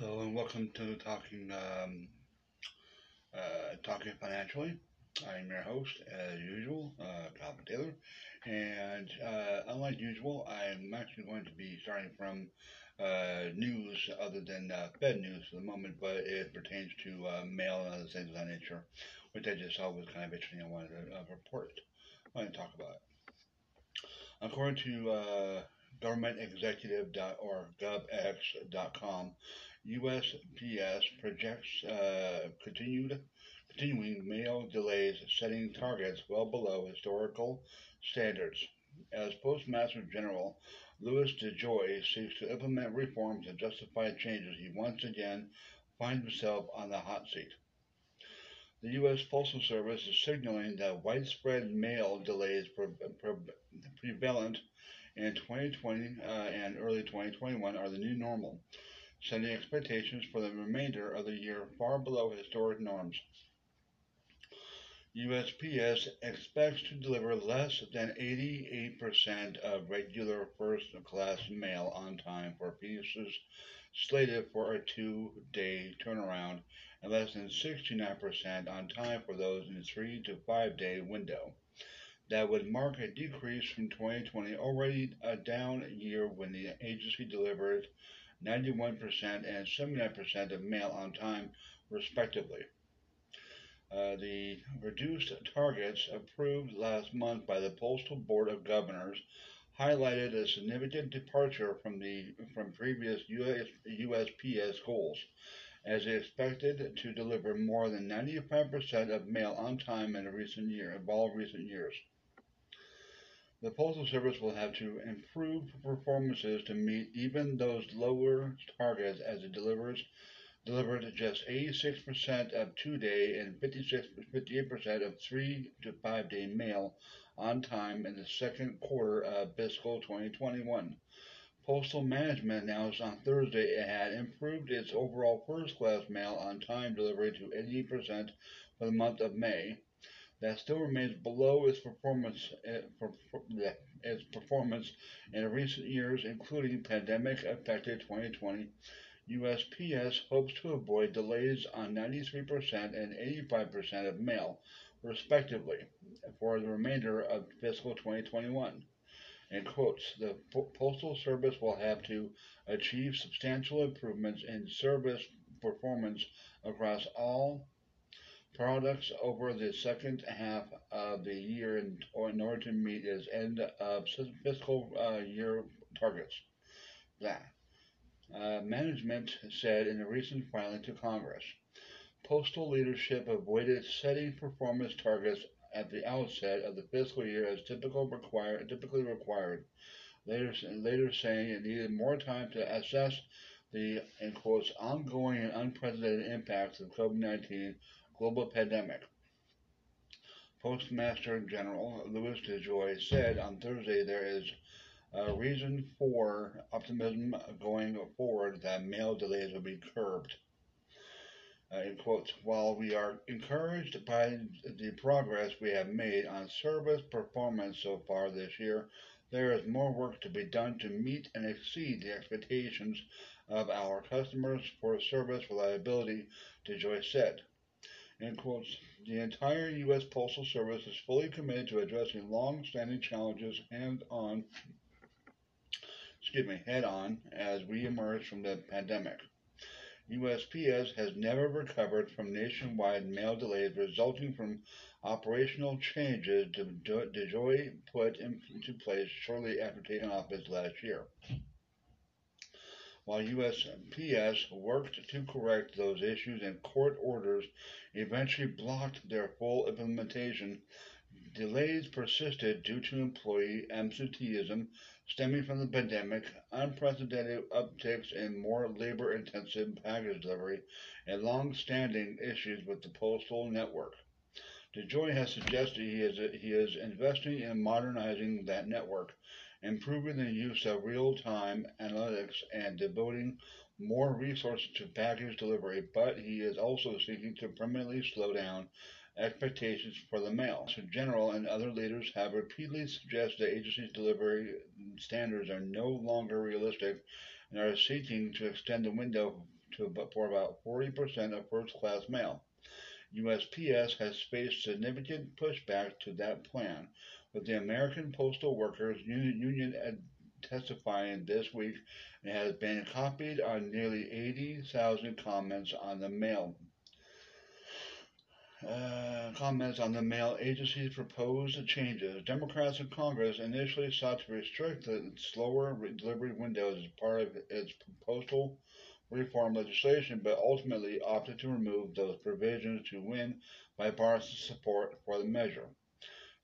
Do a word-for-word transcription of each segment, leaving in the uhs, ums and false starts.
Hello and welcome to Talking um, uh, Talking Financially. I'm your host, as usual, uh, Calvin Taylor, and uh, unlike usual, I'm actually going to be starting from uh, news other than uh, Fed news for the moment, but it pertains to uh, mail and other things of that nature, which I just saw was kind of interesting. I wanted to uh, report. I wanted to talk about it. According to uh, government executive dot org gov x dot com, U S P S projects uh, continued continuing mail delays, setting targets well below historical standards. As Postmaster General Louis DeJoy seeks to implement reforms and justify changes, he once again finds himself on the hot seat. The U S Postal Service is signaling that widespread mail delays pre pre prevalent in twenty twenty uh, and early twenty twenty-one are the new normal, sending expectations for the remainder of the year far below historic norms. U S P S expects to deliver less than eighty-eight percent of regular first-class mail on time for pieces slated for a two-day turnaround and less than sixty-nine percent on time for those in a three- to five-day window. That would mark a decrease from twenty twenty, already a down year when the agency delivered ninety-one percent and seventy-nine percent of mail on time, respectively. Uh, the reduced targets approved last month by the Postal Board of Governors highlighted a significant departure from the from previous U S P S goals, as it expected to deliver more than ninety-five percent of mail on time in a recent year, in all recent years. The Postal Service will have to improve performances to meet even those lower targets, as it delivers delivered just eighty-six percent of two-day and fifty-eight percent of three- to five-day mail on time in the second quarter of fiscal twenty twenty-one. Postal Management announced on Thursday it had improved its overall first-class mail on time delivery to eighty percent for the month of May. That still remains below its performance, its performance in recent years, including pandemic-affected twenty twenty. U S P S hopes to avoid delays on ninety-three percent and eighty-five percent of mail, respectively, for the remainder of fiscal twenty twenty-one. In quotes, the Postal Service will have to achieve substantial improvements in service performance across all products over the second half of the year in order to meet its end of fiscal uh, year targets. That. Uh, management said in a recent filing to Congress. Postal leadership avoided setting performance targets at the outset of the fiscal year as typical require, typically required, later, later saying it needed more time to assess the, in quotes, ongoing and unprecedented impacts of COVID nineteen global pandemic. Postmaster General Louis DeJoy said on Thursday there is a uh, reason for optimism going forward that mail delays will be curbed. Uh, in quotes, while we are encouraged by the progress we have made on service performance so far this year, there is more work to be done to meet and exceed the expectations of our customers for service reliability, DeJoy said. In quotes, the entire U S Postal Service is fully committed to addressing long-standing challenges hands-on Excuse me, head-on as we emerge from the pandemic. U S P S has never recovered from nationwide mail delays resulting from operational changes DeJoy put into place shortly after taking office last year. While U S P S worked to correct those issues and court orders eventually blocked their full implementation, delays persisted due to employee absenteeism stemming from the pandemic, unprecedented upticks in more labor-intensive package delivery, and long-standing issues with the postal network. DeJoy has suggested he is, he is investing in modernizing that network, improving the use of real-time analytics, and devoting more resources to package delivery, but he is also seeking to permanently slow down expectations for the mail. So General and other leaders have repeatedly suggested the agency's delivery standards are no longer realistic and are seeking to extend the window to about, for about forty percent of first-class mail. U S P S has faced significant pushback to that plan, with the American Postal Workers Union testifying this week and has been copied on nearly eighty thousand comments on the mail. Uh, comments on the mail agency's proposed changes. Democrats in Congress initially sought to restrict the slower delivery windows as part of its postal reform legislation, but ultimately opted to remove those provisions to win bipartisan support for the measure.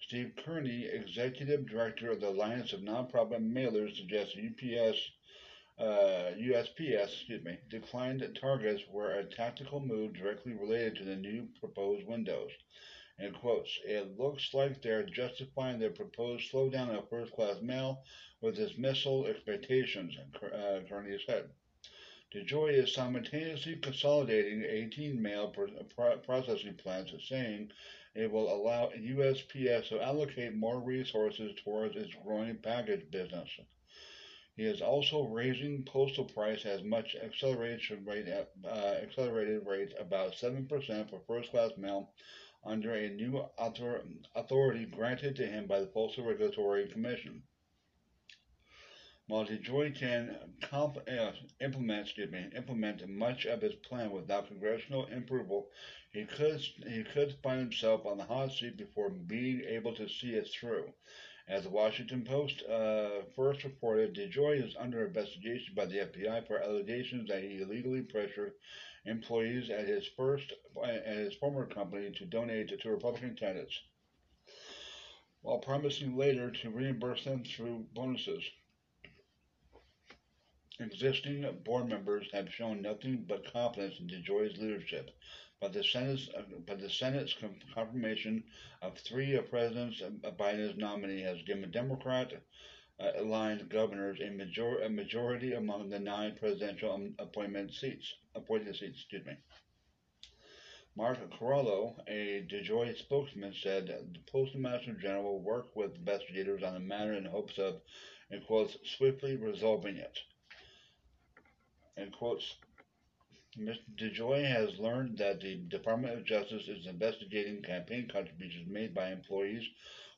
Steve Kearney, executive director of the Alliance of Nonprofit Mailers, suggests U P S, uh, U S P S excuse me, declined targets were a tactical move directly related to the new proposed windows. In quotes, "It looks like they're justifying their proposed slowdown of first-class mail with dismissal expectations," uh, Kearney said. DeJoy is simultaneously consolidating eighteen mail processing plants, saying it will allow U S P S to allocate more resources towards its growing package business. He is also raising postal price as much acceleration rate, uh, accelerated rate about seven percent for first-class mail under a new author, authority granted to him by the Postal Regulatory Commission. While DeJoy can comp, uh, implement, excuse me, implement much of his plan without congressional approval, he could he could find himself on the hot seat before being able to see it through. As the Washington Post uh, first reported, DeJoy is under investigation by the F B I for allegations that he illegally pressured employees at his first at his former company to donate to, to Republican candidates, while promising later to reimburse them through bonuses. Existing board members have shown nothing but confidence in DeJoy's leadership, but the Senate's, but the Senate's confirmation of three of President Biden's nominees has given Democrat-aligned governors a, major, a majority among the nine presidential appointment seats. Appointed seats, excuse me. Mark Corallo, a DeJoy spokesman, said the Postmaster General will work with investigators on the matter in hopes of, in quotes, swiftly resolving it. In quotes, Mister DeJoy has learned that the Department of Justice is investigating campaign contributions made by employees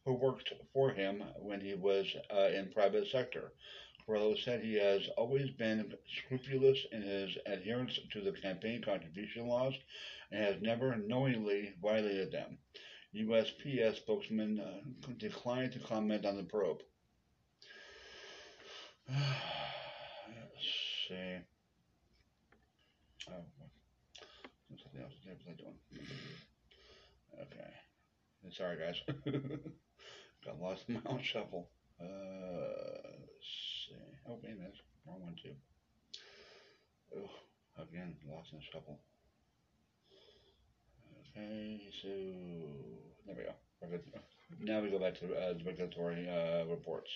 who worked for him when he was uh, in private sector. Corallo said he has always been scrupulous in his adherence to the campaign contribution laws and has never knowingly violated them. U S P S spokesman uh, declined to comment on the probe. Let's see. Oh, something else. What was I doing? Okay. Sorry, guys. Got lost in my own shuffle. Uh, let's see. Oh, wait a minute. Wrong one, too. Oh, again, lost in the shuffle. Okay, so there we go. We're good. Now we go back to uh, the regulatory uh, reports.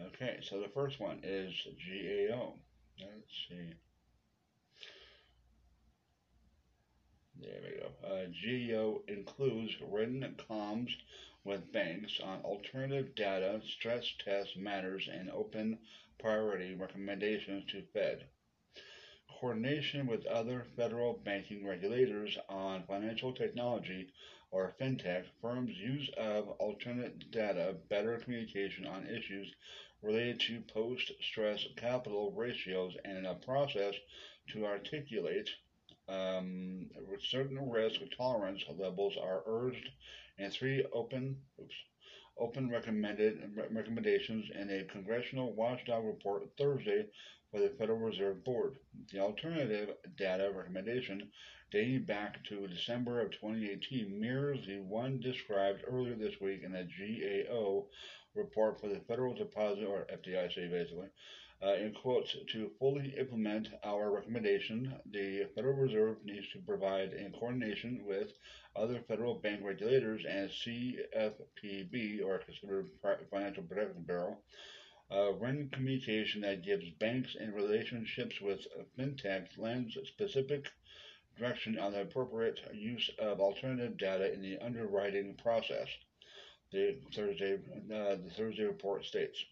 Okay, so the first one is G A O. Let's see. There we go. Uh, G A O includes written comms with banks on alternative data, stress test matters, and open priority recommendations to Fed. Coordination with other federal banking regulators on financial technology or fintech firms' use of alternate data, better communication on issues related to post-stress capital ratios, and a process to articulate Um, certain risk tolerance levels are urged, and three open, oops, open recommended recommendations in a congressional watchdog report Thursday for the Federal Reserve Board. The alternative data recommendation, dating back to December of twenty eighteen, mirrors the one described earlier this week in the G A O report for the Federal Deposit, or F D I C, basically. Uh, in quotes, to fully implement our recommendation, the Federal Reserve needs to provide, in coordination with other federal bank regulators and C F P B, or Consumer Financial Protection Bureau, uh, written communication that gives banks and relationships with fintech lends specific direction on the appropriate use of alternative data in the underwriting process, the Thursday, uh, the Thursday report states.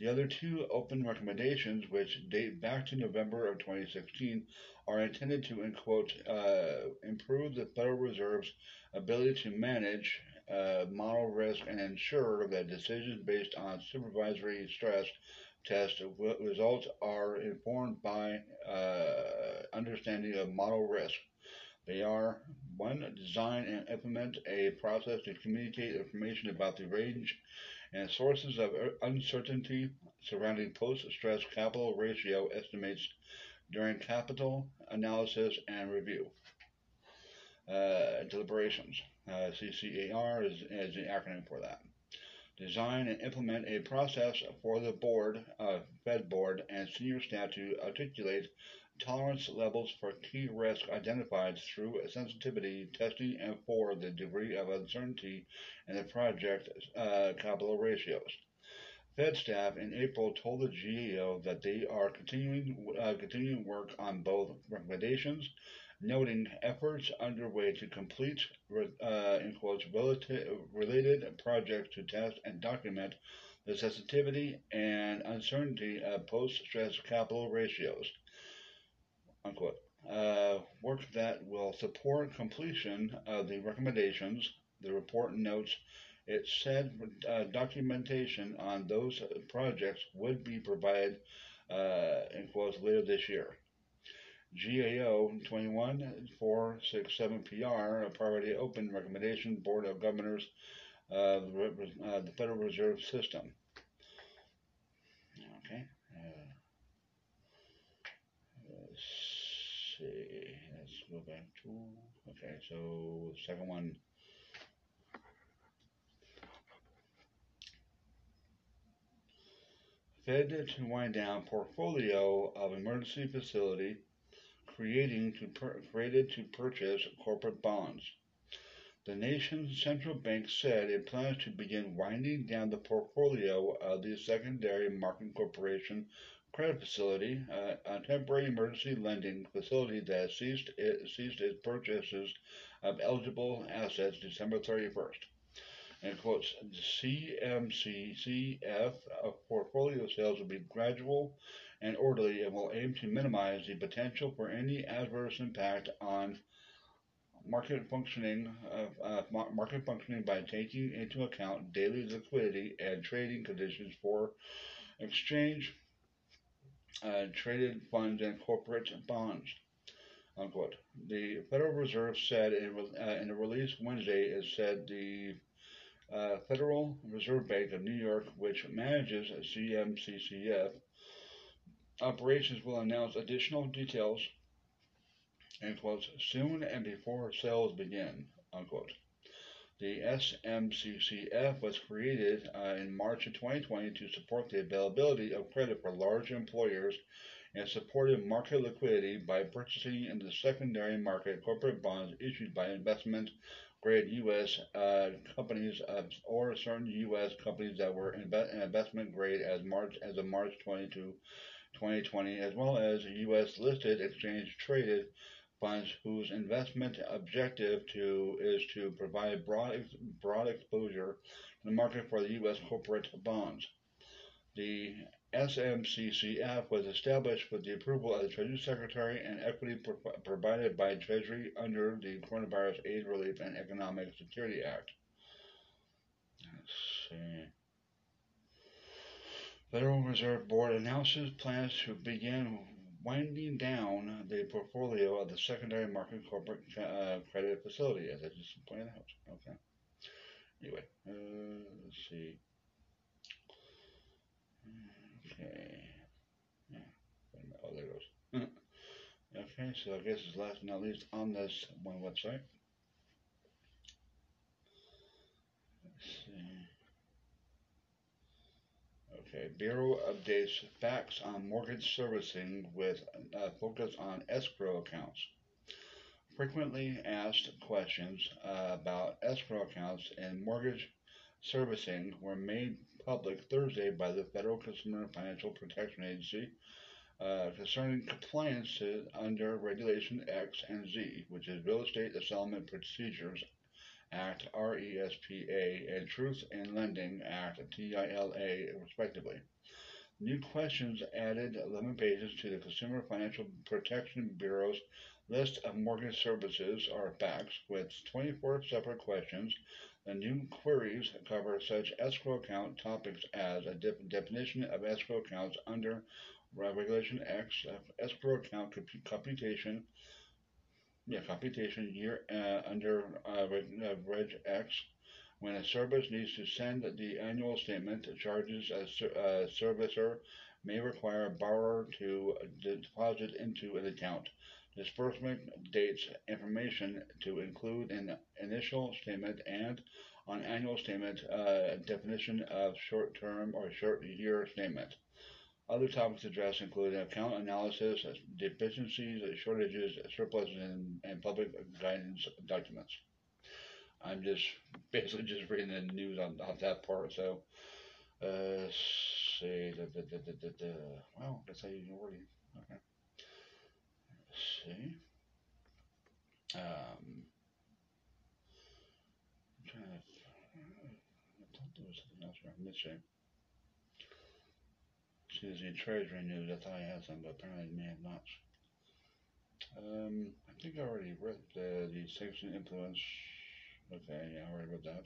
The other two open recommendations, which date back to November of twenty sixteen, are intended to, in quote, uh, improve the Federal Reserve's ability to manage, uh, model risk, and ensure that decisions based on supervisory stress test results are informed by uh, understanding of model risk. They are, one, design and implement a process to communicate information about the range and sources of uncertainty surrounding post-stress capital ratio estimates during capital analysis and review. Uh, deliberations. Uh, C C A R is, is the acronym for that. Design and implement a process for the board, uh, Fed board, and senior staff to articulate tolerance levels for key risks identified through sensitivity testing and for the degree of uncertainty in the project uh, capital ratios. Fed staff in April told the G A O that they are continuing uh, continuing work on both recommendations, noting efforts underway to complete uh, in quotes, relative, related projects to test and document the sensitivity and uncertainty of post-stress capital ratios. Unquote. Uh, work that will support completion of the recommendations. The report notes it said uh, documentation on those projects would be provided uh, in quotes later this year. G A O two one four six seven P R, a priority open recommendation, Board of Governors of the, uh, the Federal Reserve System. Okay. Uh, Let's see, let's go back to, okay, so the second one. Fed to wind down portfolio of emergency facility creating to per, created to purchase corporate bonds. The nation's central bank said it plans to begin winding down the portfolio of the secondary market corporation credit facility, uh, a temporary emergency lending facility that ceased, it, ceased its purchases of eligible assets December thirty-first. And quotes, the C M C C F of portfolio sales will be gradual and orderly and will aim to minimize the potential for any adverse impact on market functioning, uh, uh, market functioning by taking into account daily liquidity and trading conditions for exchange, Uh, traded funds and corporate bonds, unquote. The Federal Reserve said in, uh, in a release Wednesday, it said the uh, Federal Reserve Bank of New York, which manages C M C C F operations, will announce additional details, end quotes, soon and before sales begin, unquote. The S M C C F was created uh, in March of twenty twenty to support the availability of credit for large employers and supported market liquidity by purchasing in the secondary market corporate bonds issued by investment-grade U S uh, companies uh, or certain U S companies that were inve investment-grade as March as of March twenty-second, twenty twenty, as well as U S listed exchange-traded funds whose investment objective to is to provide broad broad exposure to the market for the U S corporate bonds. The S M C C F was established with the approval of the Treasury Secretary and equity pro provided by Treasury under the Coronavirus Aid Relief and Economic Security Act. Let's see. Federal Reserve Board announces plans to begin winding down the portfolio of the secondary market corporate uh, credit facility, as I just pointed out. Okay. Anyway, uh, let's see. Okay. Yeah. Oh, there it goes. Okay, so I guess it's last but not least on this one website. Let's see. Okay, Bureau updates facts on mortgage servicing with a focus on escrow accounts. Frequently asked questions uh, about escrow accounts and mortgage servicing were made public Thursday by the Federal Consumer Financial Protection Agency uh, concerning compliance under Regulation X and Z, which is Real Estate Settlement Procedures Act, RESPA, and Truth in Lending Act, TILA, respectively. New questions added eleven pages to the Consumer Financial Protection Bureau's list of mortgage services, or FACS, with twenty-four separate questions. The new queries cover such escrow account topics as a de definition of escrow accounts under Regulation X, escrow account comp computation, yeah, computation year uh, under uh, Reg X. When a service needs to send the annual statement, charges a, ser a servicer may require a borrower to deposit into an account. Disbursement dates information to include an initial statement and on annual statement uh, definition of short-term or short-year statement. Other topics addressed include account analysis, deficiencies, shortages, surpluses, and, and public guidance documents. I'm just basically just reading the news on, on that part. So, uh, see, da, da, da, da, da, da. Wow, that's how you word it. Okay. Let's see. Um, I'm trying to. I thought there was something else I'm missing. Excuse me, Treasury news. I thought I had some, but apparently I may have not. Um, I think I already read the the sanction influence. Okay, yeah, I already read that.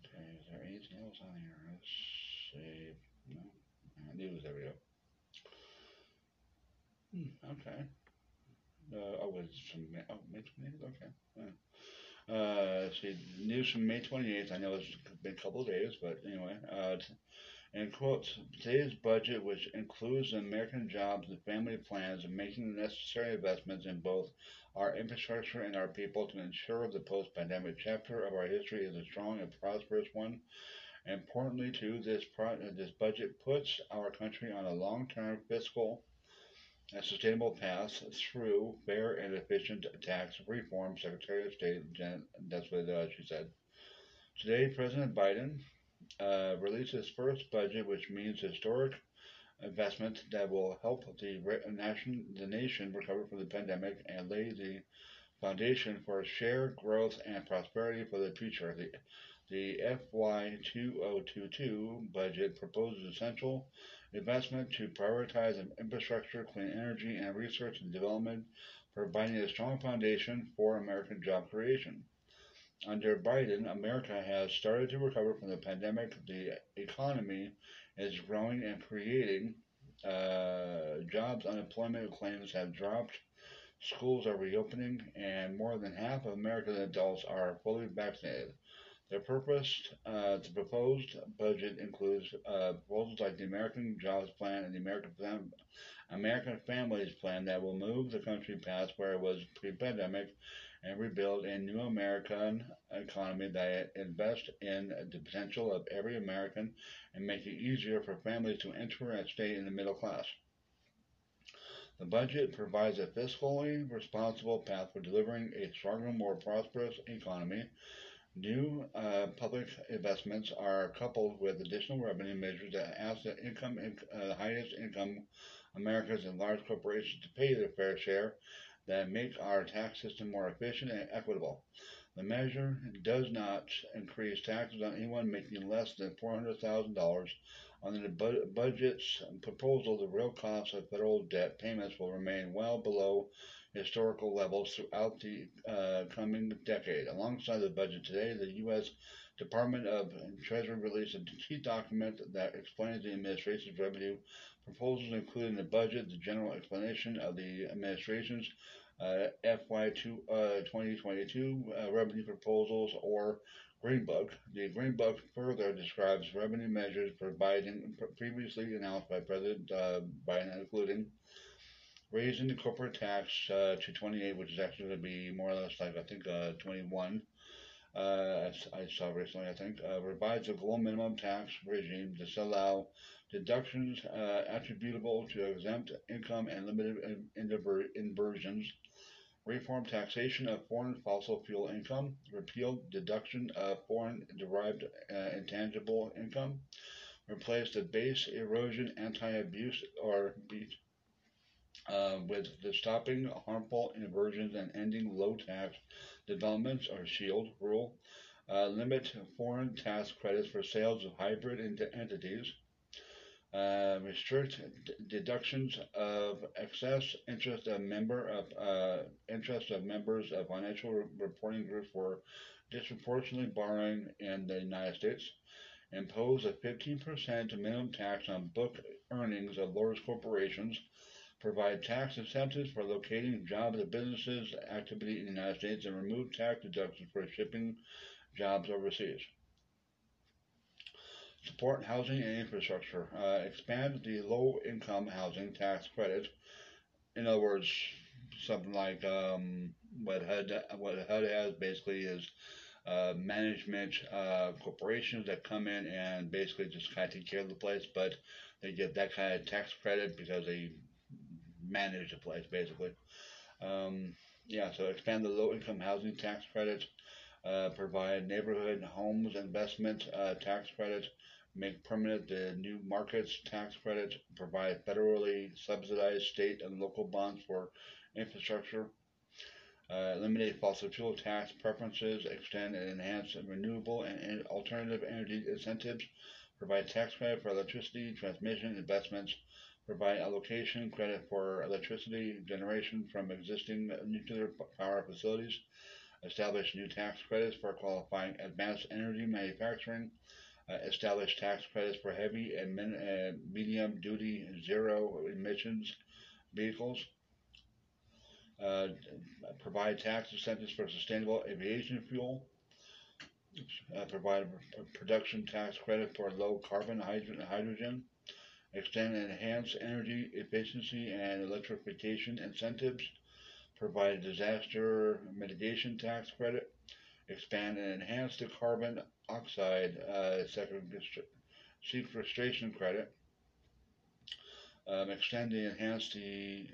Okay, is there anything else on here? Let's see. No, news. There we go. Hmm, okay. Uh, oh, was from May, oh, May twenty-eighth? Okay. Yeah. Uh, let's see, news from May twenty-eighth. I know it's been a couple of days, but anyway. Uh, in quotes, today's budget, which includes the American Jobs and Family Plans and making the necessary investments in both our infrastructure and our people to ensure the post-pandemic chapter of our history is a strong and prosperous one. Importantly, too, this, pro this budget puts our country on a long-term fiscal and sustainable path through fair and efficient tax reform, Secretary of State Janet, that's what uh, she said. Today, President Biden Uh, released his first budget, which means historic investment that will help the nation, the nation recover from the pandemic and lay the foundation for shared growth and prosperity for the future. The, the F Y two thousand twenty-two budget proposes essential investment to prioritize infrastructure, clean energy, and research and development, providing a strong foundation for American job creation. Under Biden, America has started to recover from the pandemic. The economy is growing and creating uh, jobs. Unemployment claims have dropped. Schools are reopening, and more than half of American adults are fully vaccinated. The purpose, uh, the proposed budget includes uh, proposals like the American Jobs Plan and the American Fam American Families Plan that will move the country past where it was pre-pandemic and rebuild a new American economy that invests in the potential of every American and make it easier for families to enter and stay in the middle class. The budget provides a fiscally responsible path for delivering a stronger, more prosperous economy. New uh, public investments are coupled with additional revenue measures that ask the income, inc uh, highest income Americans and large corporations to pay their fair share, that make our tax system more efficient and equitable. The measure does not increase taxes on anyone making less than four hundred thousand dollars. Under the bu budget's proposal, the real cost of federal debt payments will remain well below historical levels throughout the uh, coming decade. Alongside the budget today, the U S Department of Treasury released a key document that explains the administration's revenue proposals, including the budget, the general explanation of the administration's uh, F Y twenty twenty-two uh, revenue proposals, or Green Book. The Green Book further describes revenue measures providing previously announced by President uh, Biden, including raising the corporate tax uh, to twenty-eight, which is actually going to be more or less like I think uh, twenty-one. Uh, I, I saw recently, I think, uh, revives the global minimum tax regime to allow deductions uh, attributable to exempt income and limited in inversions, reform taxation of foreign fossil fuel income, repealed deduction of foreign derived uh, intangible income, replace the base erosion anti-abuse or BEAT Uh, with the stopping harmful inversions and ending low tax developments, or SHIELD rule, uh, limit foreign tax credits for sales of hybrid ent entities, uh, restrict deductions of excess interest of member of uh, interest of members of financial reporting groups for disproportionately borrowing in the United States. Impose a fifteen percent minimum tax on book earnings of large corporations. Provide tax incentives for locating jobs and businesses activity in the United States, and remove tax deductions for shipping jobs overseas. Support housing and infrastructure. Uh, expand the low-income housing tax credit. In other words, something like um, what H U D what H U D has basically is uh, management uh, corporations that come in and basically just kind of take care of the place, but they get that kind of tax credit because they manage the place, basically. Um, yeah, so expand the low-income housing tax credit, uh, provide neighborhood homes investment uh, tax credit, make permanent the new markets tax credit, provide federally subsidized state and local bonds for infrastructure, uh, eliminate fossil fuel tax preferences, extend and enhance renewable and, and alternative energy incentives, provide tax credit for electricity, transmission, investments, provide allocation credit for electricity generation from existing nuclear power facilities, establish new tax credits for qualifying advanced energy manufacturing, uh, establish tax credits for heavy and min, uh, medium duty zero emissions vehicles, uh, provide tax incentives for sustainable aviation fuel, uh, provide a production tax credit for low carbon hydrogen, extend and enhance energy efficiency and electrification incentives, provide disaster mitigation tax credit, expand and enhance the carbon oxide uh, sequestration credit, um, extend the enhance the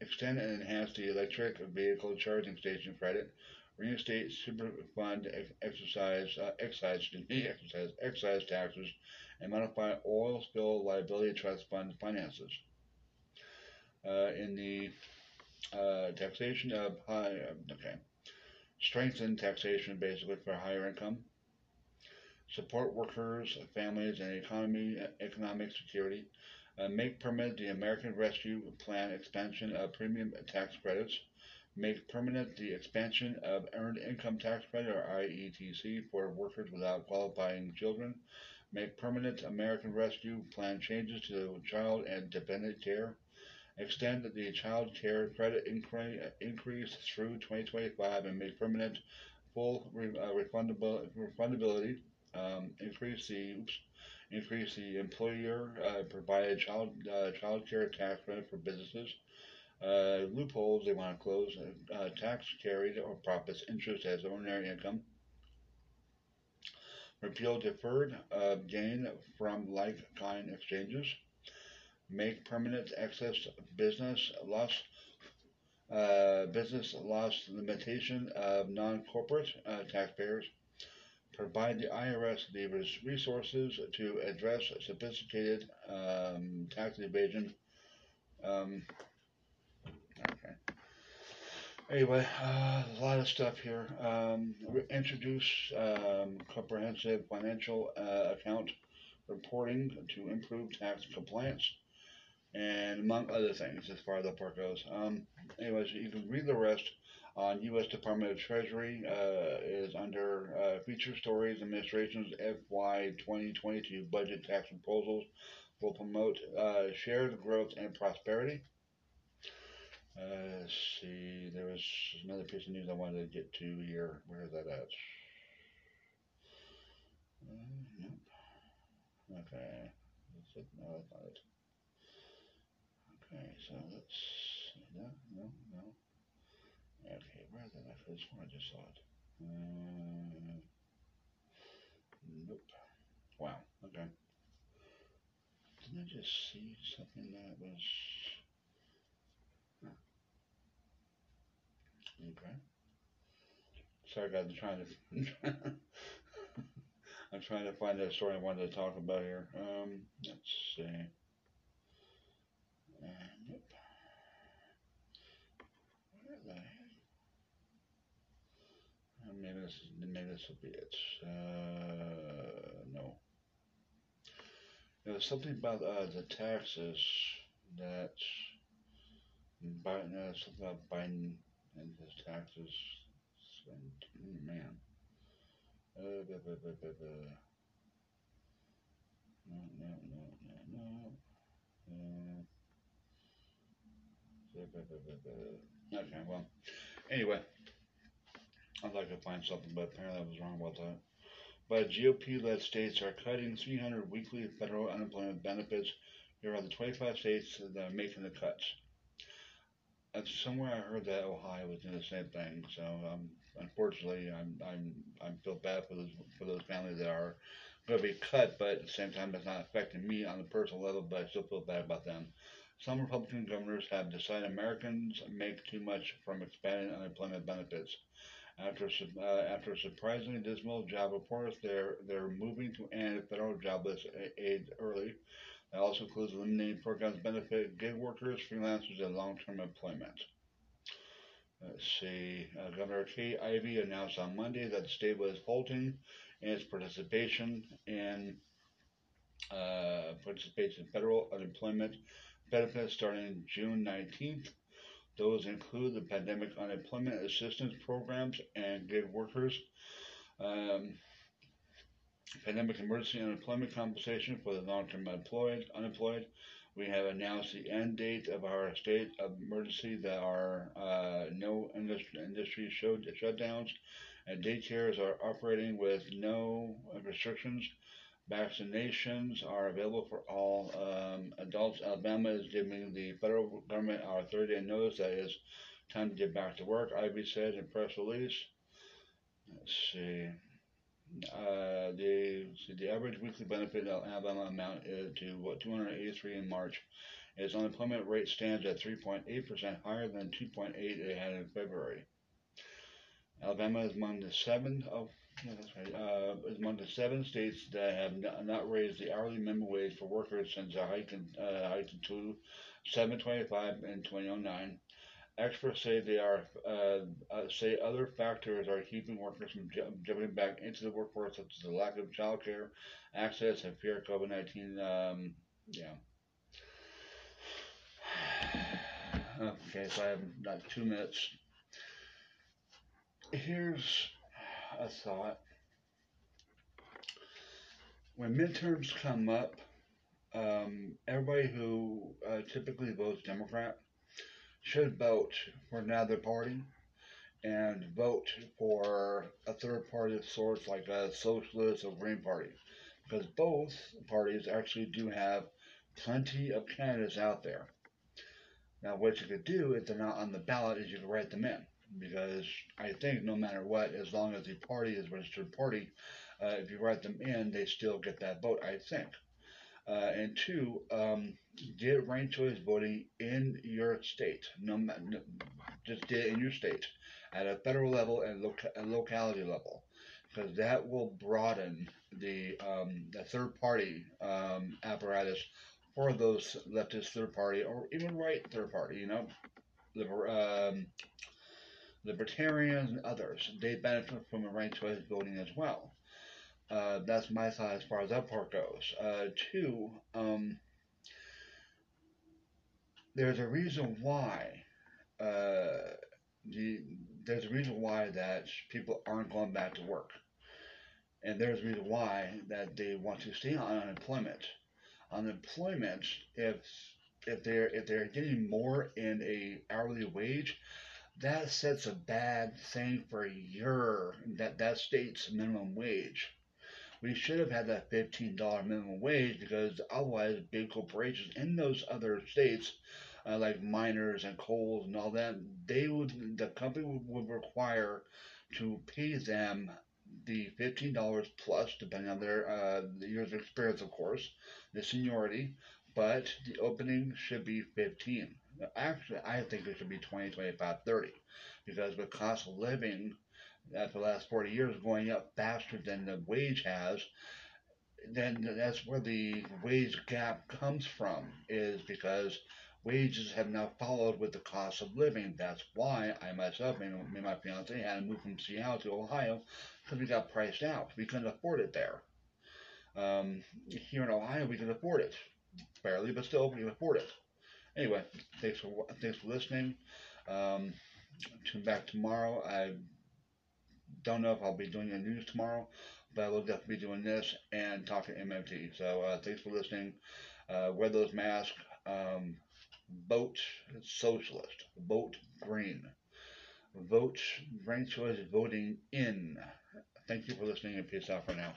extend and enhance the electric vehicle charging station credit, reinstate Superfund ex exercise uh, excise exercise excise taxes, and modify oil spill liability trust fund finances. Uh, in the uh, taxation of high, okay, strengthen taxation basically for higher income. Support workers, families, and economy economic security. Uh, make permanent the American Rescue Plan expansion of premium tax credits. Make permanent the expansion of earned income tax credit, or I E T C, for workers without qualifying children. Make permanent American Rescue Plan changes to child and dependent care. Extend the child care credit increase through twenty twenty-five and make permanent full refundability. Um, increase the oops, increase the employer uh, provided child uh, child care tax credit for businesses. Uh, loopholes they want to close. Uh, tax carried or profits interest as ordinary income. Repeal deferred uh, gain from like-kind exchanges. Make permanent excess business loss uh, business loss limitation of non-corporate uh, taxpayers. Provide the I R S the resources to address sophisticated um, tax evasion. Um, okay. Anyway, uh, a lot of stuff here. Um, introduce um, comprehensive financial uh, account reporting to improve tax compliance, and among other things, as far as that part goes. Um, anyways, you can read the rest on U S Department of Treasury. Uh, is under uh, Feature Stories, Administration's F Y twenty twenty-two Budget Tax Proposals will promote uh, shared growth and prosperity. Uh, let's see, there was another piece of news I wanted to get to here. Where is that at? Uh, nope. Okay. That's it. No, that's not it. Okay, so let's. No, no, no. Okay, where is that? I just I just saw it. Uh, nope. Wow. Okay. Didn't I just see something that was? Okay. Sorry, guys. I'm trying to. I'm trying to find that story I wanted to talk about here. Um, let's see. Uh, nope. Where the heck? Uh, maybe this. Maybe this will be it. Uh, no. There was something about uh, the taxes that Biden, uh, something about Biden and his taxes. And, oh, man. Uh, blah, blah, blah, blah, blah. No, no, no, no, no. Uh, blah, blah, blah, blah, blah. Okay, well, anyway, I'd like to find something, but apparently I was wrong about that. But G O P-led states are cutting three hundred weekly federal unemployment benefits. There are the twenty-five states that are making the cuts. And somewhere I heard that Ohio was doing the same thing. So um, unfortunately, I'm I'm I'm feel bad for those for those families that are going to be cut. But at the same time, it's not affecting me on the personal level. But I still feel bad about them. Some Republican governors have decided Americans make too much from expanding unemployment benefits. After uh, after a surprisingly dismal job reports, they're they're moving to end federal jobless aid early. That also includes eliminating programs benefit gig workers, freelancers, and long-term employment. Let's see. Uh, Governor Kay Ivey announced on Monday that the state was halting its participation in uh, participation in federal unemployment benefits starting June nineteenth. Those include the pandemic unemployment assistance programs and gig workers, um, pandemic emergency unemployment compensation for the long-term unemployed, unemployed. We have announced the end date of our state of emergency. There are uh, no industry, industry showed, shutdowns, and daycares are operating with no restrictions. Vaccinations are available for all um, adults. Alabama is giving the federal government our thirty-day notice that it's time to get back to work, Ivey said in a press release. Let's see. Uh, the so the average weekly benefit in Alabama amount is to what two hundred eighty-three in March. Its unemployment rate stands at three point eight percent, higher than two point eight it had in February. Alabama is among the seven of Yeah, that's right. Uh, is among the seven states that have n not raised the hourly minimum wage for workers since a hike in, uh, hike in to seven twenty-five in two thousand nine. Experts say they are uh, uh, say other factors are keeping workers from j jumping back into the workforce, such as the lack of childcare access and fear of COVID nineteen. Um, yeah. Okay, so I have like two minutes. Here's a thought. When midterms come up, um, everybody who uh, typically votes Democrat should vote for another party and vote for a third party of sorts, like a socialist or Green Party, because both parties actually do have plenty of candidates out there. Now, what you could do if they're not on the ballot is you could write them in. Because I think no matter what, as long as the party is registered party, uh, if you write them in, they still get that vote, I think. Uh, and two, um, get ranked choice voting in your state. No, no, just get in your state at a federal level and loca locality level, because that will broaden the um, the third party um, apparatus for those leftist third party or even right third party. You know, the. Um, Libertarians and others, they benefit from a ranked choice voting as well. Uh, that's my thought as far as that part goes. Uh, two, um, there's a reason why uh, the there's a reason why that people aren't going back to work, and there's a reason why that they want to stay on unemployment. Unemployment, if if they're if they're getting more in a hourly wage, that sets a bad thing for your that that state's minimum wage. We should have had that fifteen dollar minimum wage, because otherwise big corporations in those other states, uh, like miners and coals and all that, they would the company would, would require to pay them the fifteen dollars plus, depending on their uh, the years of experience, of course, the seniority, but the opening should be fifteen. Actually, I think it should be twenty, twenty-five, thirty, because the cost of living at the last forty years going up faster than the wage has. Then that's where the wage gap comes from, is because wages have now followed with the cost of living. That's why I myself, me and my fiance, had to move from Seattle to Ohio, because we got priced out. We couldn't afford it there. Um, here in Ohio, we can afford it. Barely, but still, we can afford it. Anyway, thanks for, thanks for listening. Um, tune back tomorrow. I don't know if I'll be doing the news tomorrow, but I will definitely be doing this and talking to M M T. So uh, thanks for listening. Uh, wear those masks. Um, vote socialist. Vote green. Vote ranked choice voting in. Thank you for listening, and peace out for now.